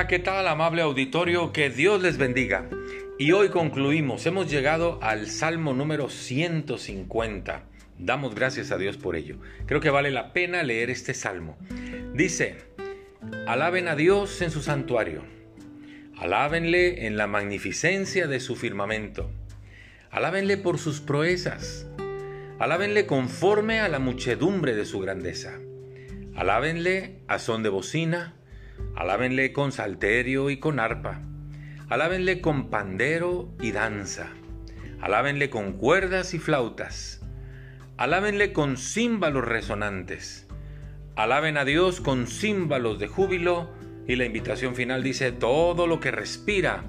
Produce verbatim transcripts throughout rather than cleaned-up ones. Hola, ¿qué tal, amable auditorio? Que Dios les bendiga. Y hoy concluimos, hemos llegado al Salmo número ciento cincuenta. Damos gracias a Dios por ello. Creo que vale la pena leer este Salmo. Dice: alaben a Dios en su santuario, alábenle en la magnificencia de su firmamento, alábenle por sus proezas, alábenle conforme a la muchedumbre de su grandeza, alábenle a son de bocina, alábenle con salterio y con arpa, alábenle con pandero y danza, alábenle con cuerdas y flautas, alábenle con címbalos resonantes, alaben a Dios con címbalos de júbilo. Y la invitación final dice: todo lo que respira,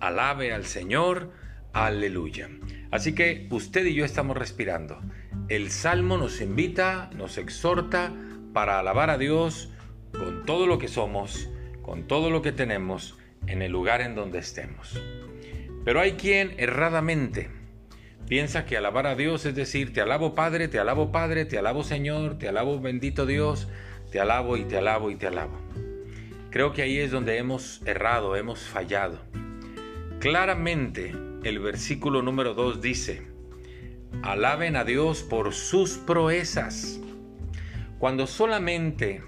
alabe al Señor, aleluya. Así que usted y yo estamos respirando. El Salmo nos invita, nos exhorta para alabar a Dios con todo lo que somos, con todo lo que tenemos, en el lugar en donde estemos. Pero hay quien erradamente piensa que alabar a Dios es decir: te alabo Padre, te alabo Padre, te alabo Señor, te alabo bendito Dios, te alabo y te alabo y te alabo. Creo que ahí es donde hemos errado, hemos fallado. Claramente el versículo número dos dice: alaben a Dios por sus proezas. Cuando solamente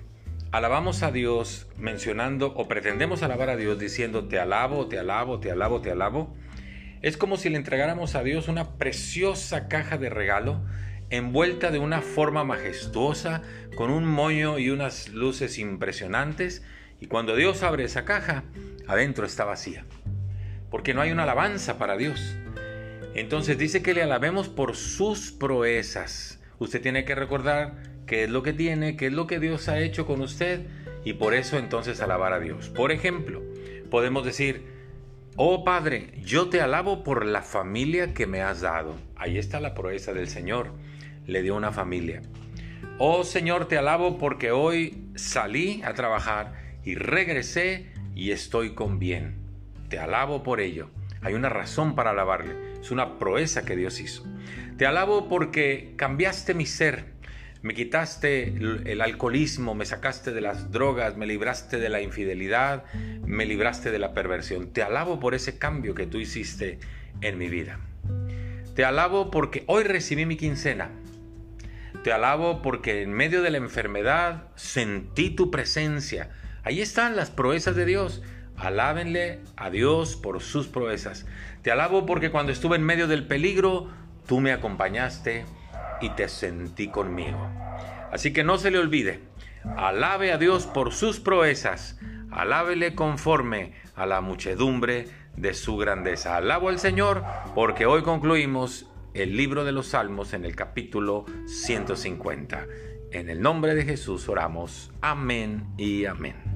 alabamos a Dios mencionando o pretendemos alabar a Dios diciendo te alabo, te alabo, te alabo, te alabo, es como si le entregáramos a Dios una preciosa caja de regalo envuelta de una forma majestuosa, con un moño y unas luces impresionantes, y cuando Dios abre esa caja, adentro está vacía, porque no hay una alabanza para Dios. Entonces dice que le alabemos por sus proezas. Usted tiene que recordar qué es lo que tiene, qué es lo que Dios ha hecho con usted, y por eso entonces alabar a Dios. Por ejemplo, podemos decir: oh Padre, yo te alabo por la familia que me has dado. Ahí está la proeza del Señor, le dio una familia. Oh Señor, te alabo porque hoy salí a trabajar y regresé y estoy con bien. Te alabo por ello. Hay una razón para alabarle, es una proeza que Dios hizo. Te alabo porque cambiaste mi ser. Me quitaste el alcoholismo, me sacaste de las drogas, me libraste de la infidelidad, me libraste de la perversión. Te alabo por ese cambio que tú hiciste en mi vida. Te alabo porque hoy recibí mi quincena. Te alabo porque en medio de la enfermedad sentí tu presencia. Ahí están las proezas de Dios. Alábenle a Dios por sus proezas. Te alabo porque cuando estuve en medio del peligro, tú me acompañaste y te sentí conmigo. Así que no se le olvide, alabe a Dios por sus proezas, alábele conforme a la muchedumbre de su grandeza. Alabo al Señor, porque hoy concluimos el libro de los Salmos en el capítulo ciento cincuenta. En el nombre de Jesús oramos. Amén y amén.